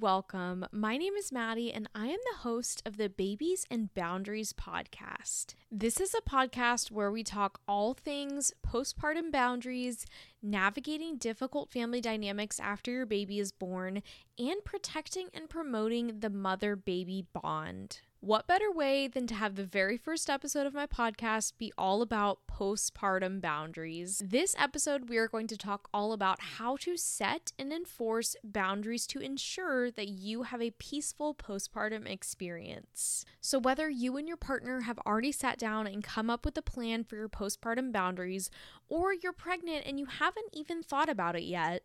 and welcome. My name is Maddie, and I am the host of the Babies and Boundaries podcast. This is a podcast where we talk all things postpartum boundaries, navigating difficult family dynamics after your baby is born, and protecting and promoting the mother-baby bond. What better way than to have the very first episode of my podcast be all about postpartum boundaries? This episode, we are going to talk all about how to set and enforce boundaries to ensure that you have a peaceful postpartum experience. So whether you and your partner have already sat down and come up with a plan for your postpartum boundaries, or you're pregnant and you haven't even thought about it yet,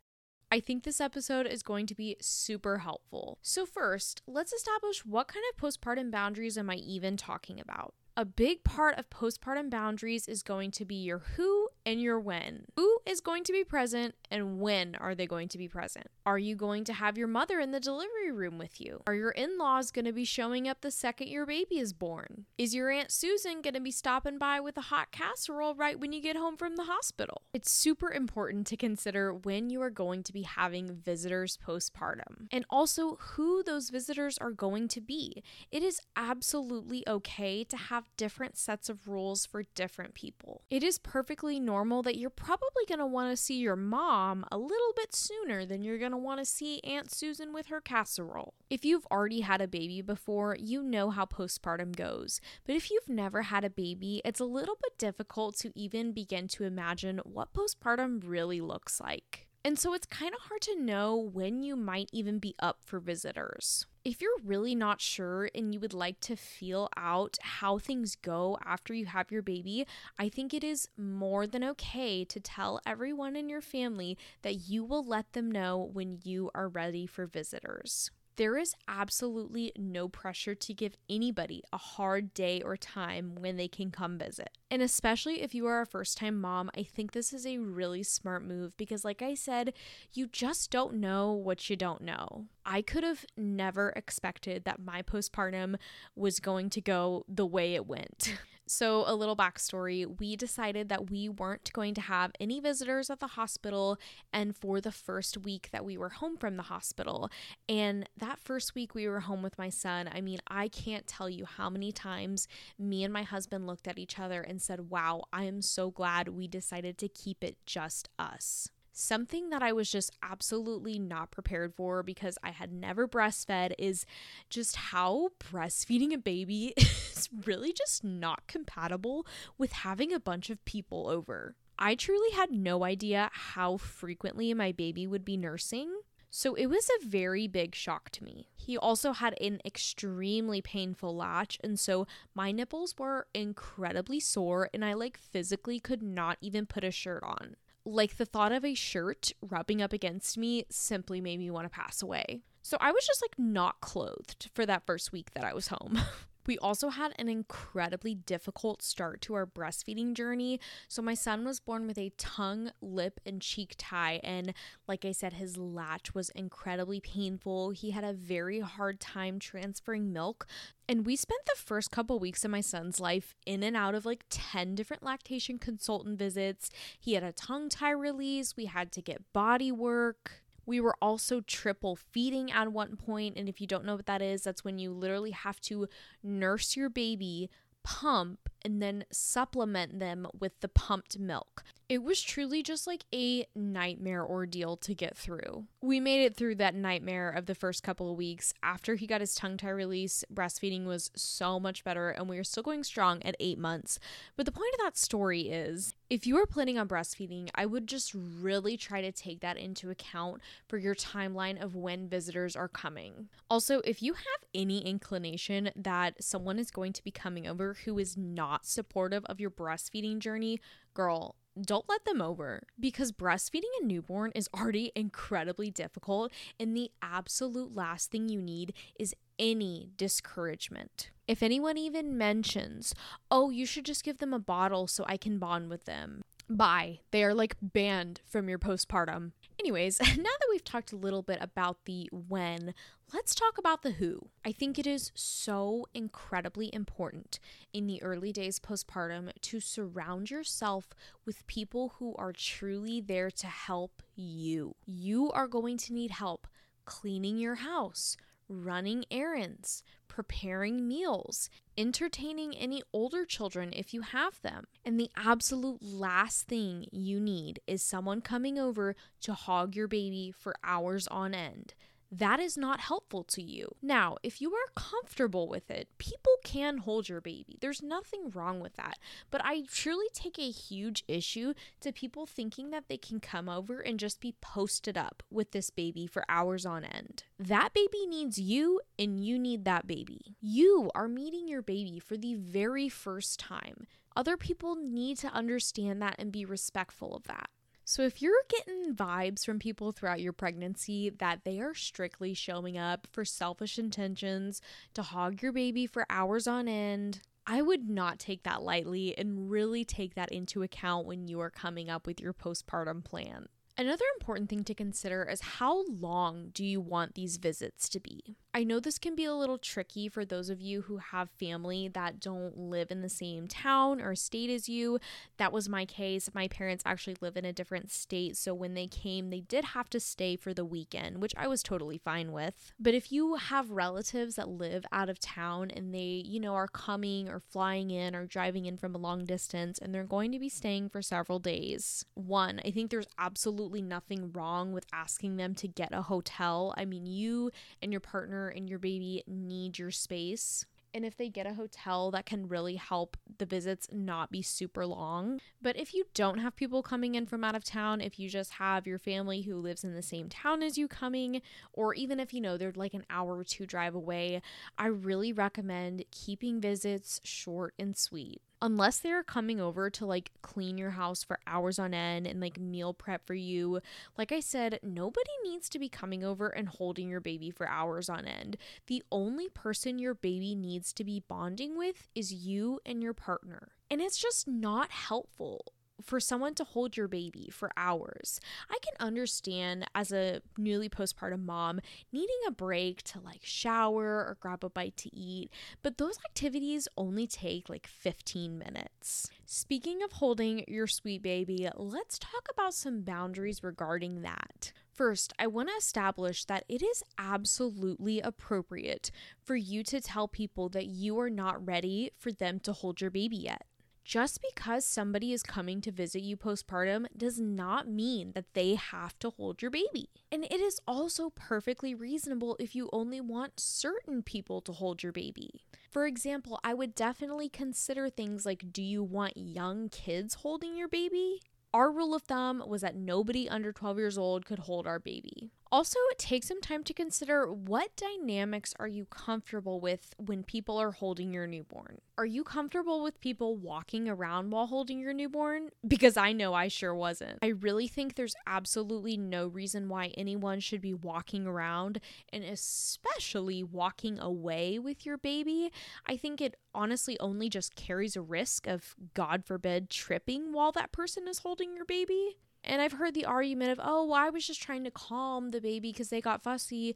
I think this episode is going to be super helpful. So first, let's establish what kind of postpartum boundaries am I even talking about? A big part of postpartum boundaries is going to be your who and your when. Who is going to be present and when are they going to be present? Are you going to have your mother in the delivery room with you? Are your in-laws going to be showing up the second your baby is born? Is your Aunt Susan going to be stopping by with a hot casserole right when you get home from the hospital? It's super important to consider when you are going to be having visitors postpartum and also who those visitors are going to be. It is absolutely okay to have different sets of rules for different people. It is perfectly normal that you're probably going to want to see your mom a little bit sooner than you're going to want to see Aunt Susan with her casserole. If you've already had a baby before, you know how postpartum goes. But if you've never had a baby, it's a little bit difficult to even begin to imagine what postpartum really looks like. And so it's kind of hard to know when you might even be up for visitors. If you're really not sure and you would like to feel out how things go after you have your baby, I think it is more than okay to tell everyone in your family that you will let them know when you are ready for visitors. There is absolutely no pressure to give anybody a hard day or time when they can come visit. And especially if you are a first-time mom, I think this is a really smart move because, like I said, you just don't know what you don't know. I could have never expected that my postpartum was going to go the way it went. So a little backstory, we decided that we weren't going to have any visitors at the hospital and for the first week that we were home from the hospital. And that first week we were home with my son, I mean, I can't tell you how many times me and my husband looked at each other and said, wow, I am so glad we decided to keep it just us. Something that I was just absolutely not prepared for because I had never breastfed is just how breastfeeding a baby is really just not compatible with having a bunch of people over. I truly had no idea how frequently my baby would be nursing. So it was a very big shock to me. He also had an extremely painful latch, and so my nipples were incredibly sore and I physically could not even put a shirt on. The thought of a shirt rubbing up against me simply made me want to pass away. So I was just not clothed for that first week that I was home. We also had an incredibly difficult start to our breastfeeding journey. So my son was born with a tongue, lip, and cheek tie. And like I said, his latch was incredibly painful. He had a very hard time transferring milk. And we spent the first couple weeks of my son's life in and out of 10 different lactation consultant visits. He had a tongue tie release. We had to get body work. We were also triple feeding at one point, and if you don't know what that is, that's when you literally have to nurse your baby, pump, and then supplement them with the pumped milk. It was truly just a nightmare ordeal to get through. We made it through that nightmare of the first couple of weeks. After he got his tongue tie release, breastfeeding was so much better, and we are still going strong at 8 months. But the point of that story is, if you are planning on breastfeeding, I would just really try to take that into account for your timeline of when visitors are coming. Also, if you have any inclination that someone is going to be coming over who is not supportive of your breastfeeding journey, girl, don't let them over because breastfeeding a newborn is already incredibly difficult, and the absolute last thing you need is any discouragement. If anyone even mentions, oh, you should just give them a bottle so I can bond with them, bye. They are banned from your postpartum. Anyways, now that we've talked a little bit about the when, let's talk about the who. I think it is so incredibly important in the early days postpartum to surround yourself with people who are truly there to help you. You are going to need help cleaning your house, running errands, preparing meals, entertaining any older children if you have them. And the absolute last thing you need is someone coming over to hog your baby for hours on end. That is not helpful to you. Now, if you are comfortable with it, people can hold your baby. There's nothing wrong with that. But I truly take a huge issue to people thinking that they can come over and just be posted up with this baby for hours on end. That baby needs you and you need that baby. You are meeting your baby for the very first time. Other people need to understand that and be respectful of that. So if you're getting vibes from people throughout your pregnancy that they are strictly showing up for selfish intentions to hog your baby for hours on end, I would not take that lightly and really take that into account when you are coming up with your postpartum plan. Another important thing to consider is how long do you want these visits to be? I know this can be a little tricky for those of you who have family that don't live in the same town or state as you. That was my case. My parents actually live in a different state, so when they came, they did have to stay for the weekend, which I was totally fine with. But if you have relatives that live out of town and they, are coming or flying in or driving in from a long distance and they're going to be staying for several days, one, I think there's absolutely nothing wrong with asking them to get a hotel. I mean, you and your partner and your baby need your space. And if they get a hotel, that can really help the visits not be super long. But if you don't have people coming in from out of town, if you just have your family who lives in the same town as you coming, or even if they're like an hour or two drive away, I really recommend keeping visits short and sweet. Unless they're coming over to like clean your house for hours on end and like meal prep for you, like I said, nobody needs to be coming over and holding your baby for hours on end. The only person your baby needs to be bonding with is you and your partner. And it's just not helpful for someone to hold your baby for hours. I can understand as a newly postpartum mom needing a break to like shower or grab a bite to eat, but those activities only take like 15 minutes. Speaking of holding your sweet baby, let's talk about some boundaries regarding that. First, I want to establish that it is absolutely appropriate for you to tell people that you are not ready for them to hold your baby yet. Just because somebody is coming to visit you postpartum does not mean that they have to hold your baby. And it is also perfectly reasonable if you only want certain people to hold your baby. For example, I would definitely consider things like, do you want young kids holding your baby? Our rule of thumb was that nobody under 12 years old could hold our baby. Also, take some time to consider what dynamics are you comfortable with when people are holding your newborn. Are you comfortable with people walking around while holding your newborn? Because I know I sure wasn't. I really think there's absolutely no reason why anyone should be walking around and especially walking away with your baby. I think it honestly only just carries a risk of, God forbid, tripping while that person is holding your baby. And I've heard the argument of, I was just trying to calm the baby because they got fussy.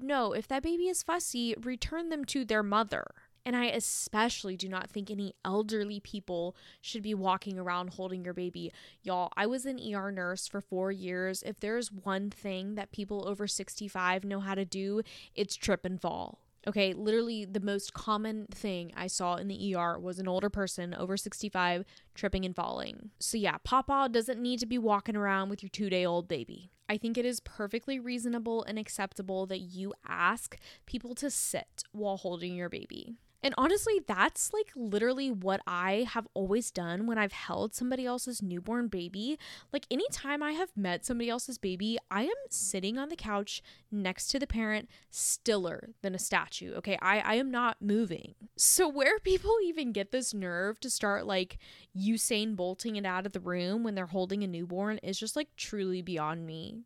No, if that baby is fussy, return them to their mother. And I especially do not think any elderly people should be walking around holding your baby. Y'all, I was an ER nurse for 4 years. If there's one thing that people over 65 know how to do, it's trip and fall. Okay, literally the most common thing I saw in the ER was an older person over 65 tripping and falling. So yeah, Papa doesn't need to be walking around with your 2-day-old baby. I think it is perfectly reasonable and acceptable that you ask people to sit while holding your baby. And honestly, that's like literally what I have always done when I've held somebody else's newborn baby. Like anytime I have met somebody else's baby, I am sitting on the couch next to the parent, stiller than a statue. Okay, I am not moving. So where people even get this nerve to start like Usain Bolting it out of the room when they're holding a newborn is just like truly beyond me.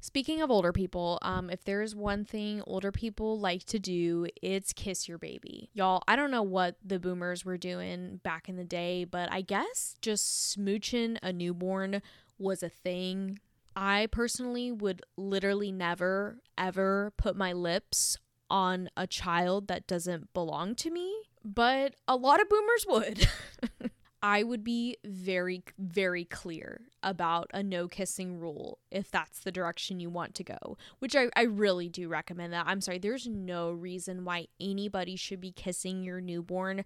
Speaking of older people, if there is one thing older people like to do, it's kiss your baby. Y'all, I don't know what the boomers were doing back in the day, but I guess just smooching a newborn was a thing. I personally would literally never, ever put my lips on a child that doesn't belong to me, but a lot of boomers would. I would be very, very clear about a no kissing rule if that's the direction you want to go, which I really do recommend that. I'm sorry, there's no reason why anybody should be kissing your newborn.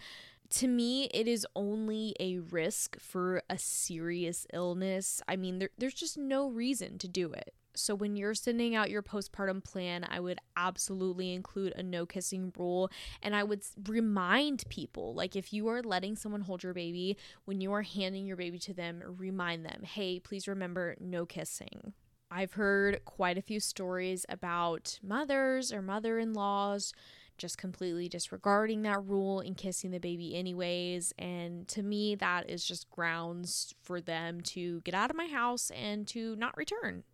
To me, it is only a risk for a serious illness. I mean, there's just no reason to do it. So when you're sending out your postpartum plan, I would absolutely include a no kissing rule. And I would remind people, like if you are letting someone hold your baby, when you are handing your baby to them, remind them, hey, please remember no kissing. I've heard quite a few stories about mothers or mother-in-laws just completely disregarding that rule and kissing the baby anyways. And to me, that is just grounds for them to get out of my house and to not return.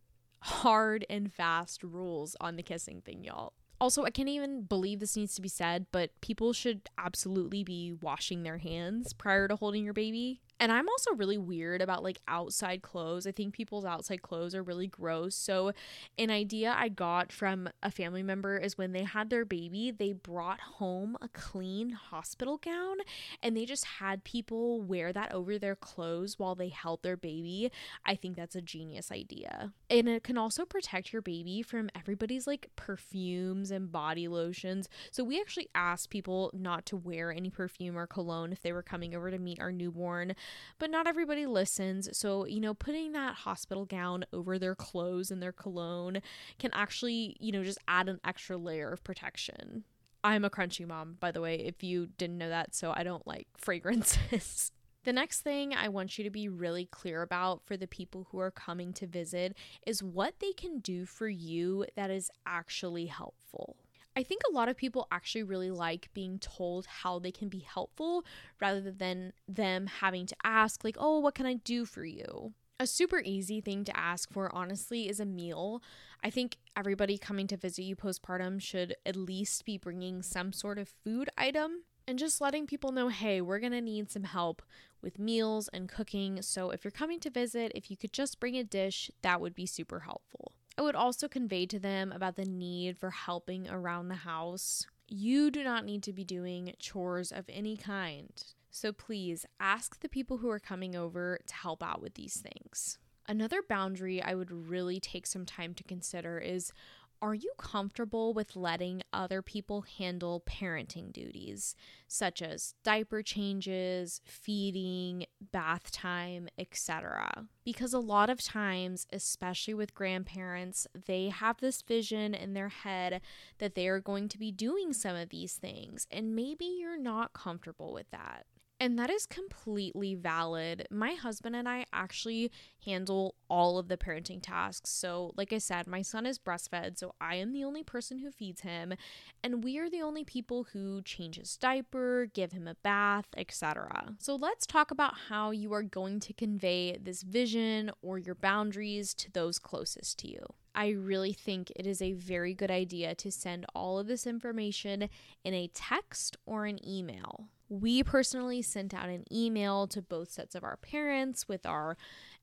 Hard and fast rules on the kissing thing, y'all. Also, I can't even believe this needs to be said, but people should absolutely be washing their hands prior to holding your baby. And I'm also really weird about like outside clothes. I think people's outside clothes are really gross. So an idea I got from a family member is when they had their baby, they brought home a clean hospital gown and they just had people wear that over their clothes while they held their baby. I think that's a genius idea. And it can also protect your baby from everybody's like perfumes and body lotions. So we actually asked people not to wear any perfume or cologne if they were coming over to meet our newborn, but not everybody listens. So, you know, putting that hospital gown over their clothes and their cologne can actually, you know, just add an extra layer of protection. I'm a crunchy mom, by the way, if you didn't know that, so I don't like fragrances. The next thing I want you to be really clear about for the people who are coming to visit is what they can do for you that is actually helpful. I think a lot of people actually really like being told how they can be helpful rather than them having to ask like, oh, what can I do for you? A super easy thing to ask for, honestly, is a meal. I think everybody coming to visit you postpartum should at least be bringing some sort of food item. And just letting people know, hey, we're going to need some help with meals and cooking. So if you're coming to visit, if you could just bring a dish, that would be super helpful. I would also convey to them about the need for helping around the house. You do not need to be doing chores of any kind. So please ask the people who are coming over to help out with these things. Another boundary I would really take some time to consider is, are you comfortable with letting other people handle parenting duties, such as diaper changes, feeding, bath time, etc.? Because a lot of times, especially with grandparents, they have this vision in their head that they are going to be doing some of these things, and maybe you're not comfortable with that. And that is completely valid. My husband and I actually handle all of the parenting tasks. So, like I said, my son is breastfed, so I am the only person who feeds him, and we are the only people who change his diaper, give him a bath, etc. So let's talk about how you are going to convey this vision or your boundaries to those closest to you. I really think it is a very good idea to send all of this information in a text or an email. We personally sent out an email to both sets of our parents with our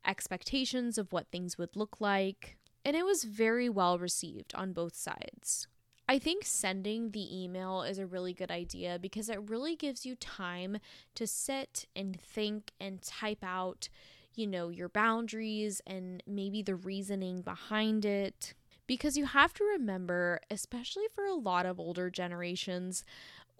expectations of what things would look like, and it was very well received on both sides. I think sending the email is a really good idea because it really gives you time to sit and think and type out, you know, your boundaries and maybe the reasoning behind it. Because you have to remember, especially for a lot of older generations,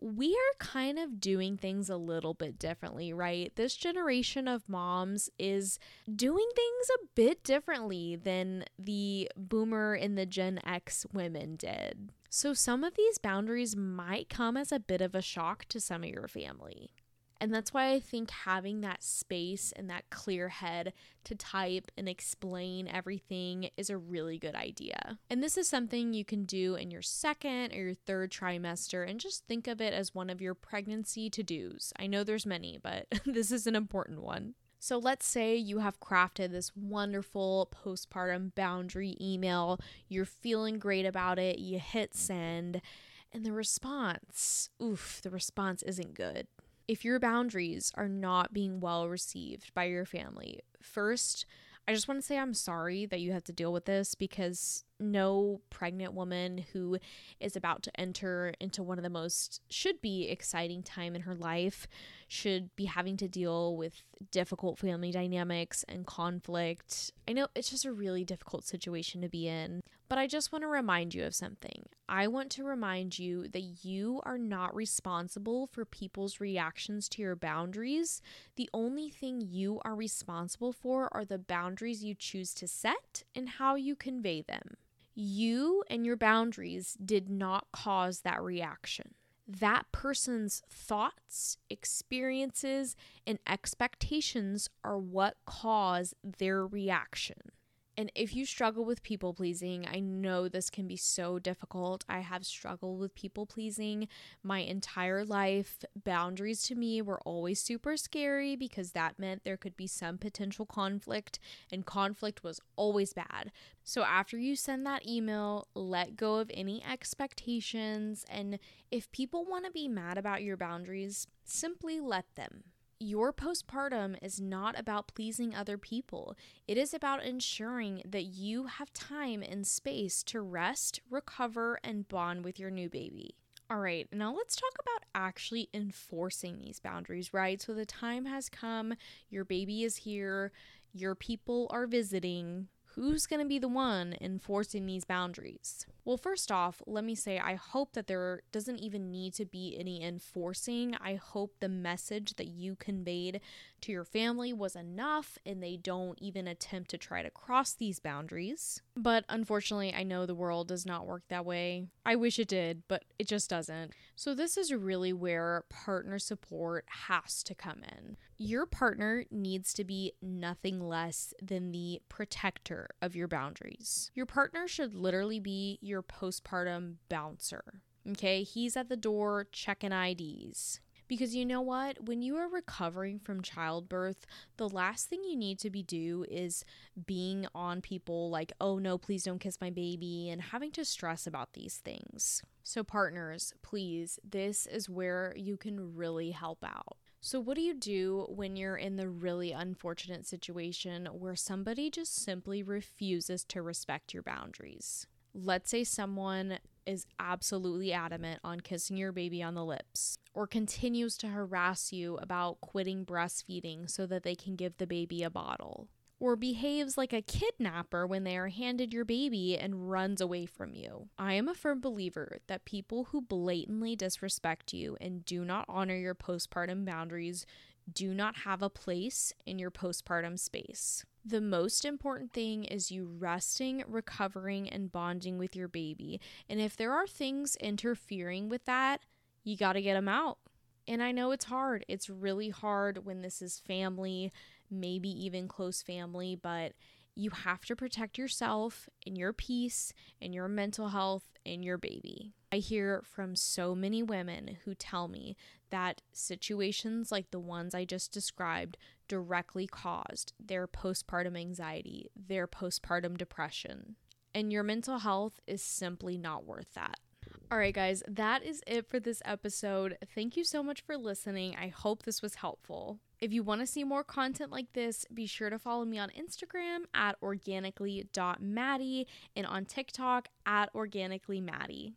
we are kind of doing things a little bit differently, right? This generation of moms is doing things a bit differently than the boomer and the Gen X women did. So some of these boundaries might come as a bit of a shock to some of your family. And that's why I think having that space and that clear head to type and explain everything is a really good idea. And this is something you can do in your second or your third trimester and just think of it as one of your pregnancy to-dos. I know there's many, but this is an important one. So let's say you have crafted this wonderful postpartum boundary email. You're feeling great about it. You hit send. And the response, the response isn't good. If your boundaries are not being well received by your family, first, I just want to say I'm sorry that you have to deal with this because no pregnant woman who is about to enter into one of the most should be exciting time in her life should be having to deal with difficult family dynamics and conflict. I know it's just a really difficult situation to be in, but I just want to remind you of something. I want to remind you that you are not responsible for people's reactions to your boundaries. The only thing you are responsible for are the boundaries you choose to set and how you convey them. You and your boundaries did not cause that reaction. That person's thoughts, experiences, and expectations are what cause their reaction. And if you struggle with people pleasing, I know this can be so difficult. I have struggled with people pleasing my entire life. Boundaries to me were always super scary because that meant there could be some potential conflict, and conflict was always bad. So after you send that email, let go of any expectations. And if people want to be mad about your boundaries, simply let them. Your postpartum is not about pleasing other people. It is about ensuring that you have time and space to rest, recover, and bond with your new baby. All right, now let's talk about actually enforcing these boundaries, right? So the time has come, your baby is here, your people are visiting. Who's going to be the one enforcing these boundaries? Well, first off, let me say I hope that there doesn't even need to be any enforcing. I hope the message that you conveyed to your family was enough and they don't even attempt to try to cross these boundaries. But unfortunately, I know the world does not work that way. I wish it did, but it just doesn't. So this is really where partner support has to come in. Your partner needs to be nothing less than the protector of your boundaries. Your partner should literally be your postpartum bouncer. Okay, he's at the door checking IDs. Because you know what? When you are recovering from childbirth, the last thing you need to be do is being on people like, oh no, please don't kiss my baby, and having to stress about these things. So partners, please, this is where you can really help out. So what do you do when you're in the really unfortunate situation where somebody just simply refuses to respect your boundaries? Let's say someone is absolutely adamant on kissing your baby on the lips, or continues to harass you about quitting breastfeeding so that they can give the baby a bottle, or behaves like a kidnapper when they are handed your baby and runs away from you. I am a firm believer that people who blatantly disrespect you and do not honor your postpartum boundaries do not have a place in your postpartum space. The most important thing is you resting, recovering, and bonding with your baby. And if there are things interfering with that, you got to get them out. And I know it's hard. It's really hard when this is family, maybe even close family, but you have to protect yourself and your peace and your mental health and your baby. I hear from so many women who tell me that situations like the ones I just described directly caused their postpartum anxiety, their postpartum depression, and your mental health is simply not worth that. All right, guys, that is it for this episode. Thank you so much for listening. I hope this was helpful. If you want to see more content like this, be sure to follow me on Instagram @organically.maddie and on TikTok @organically.maddie.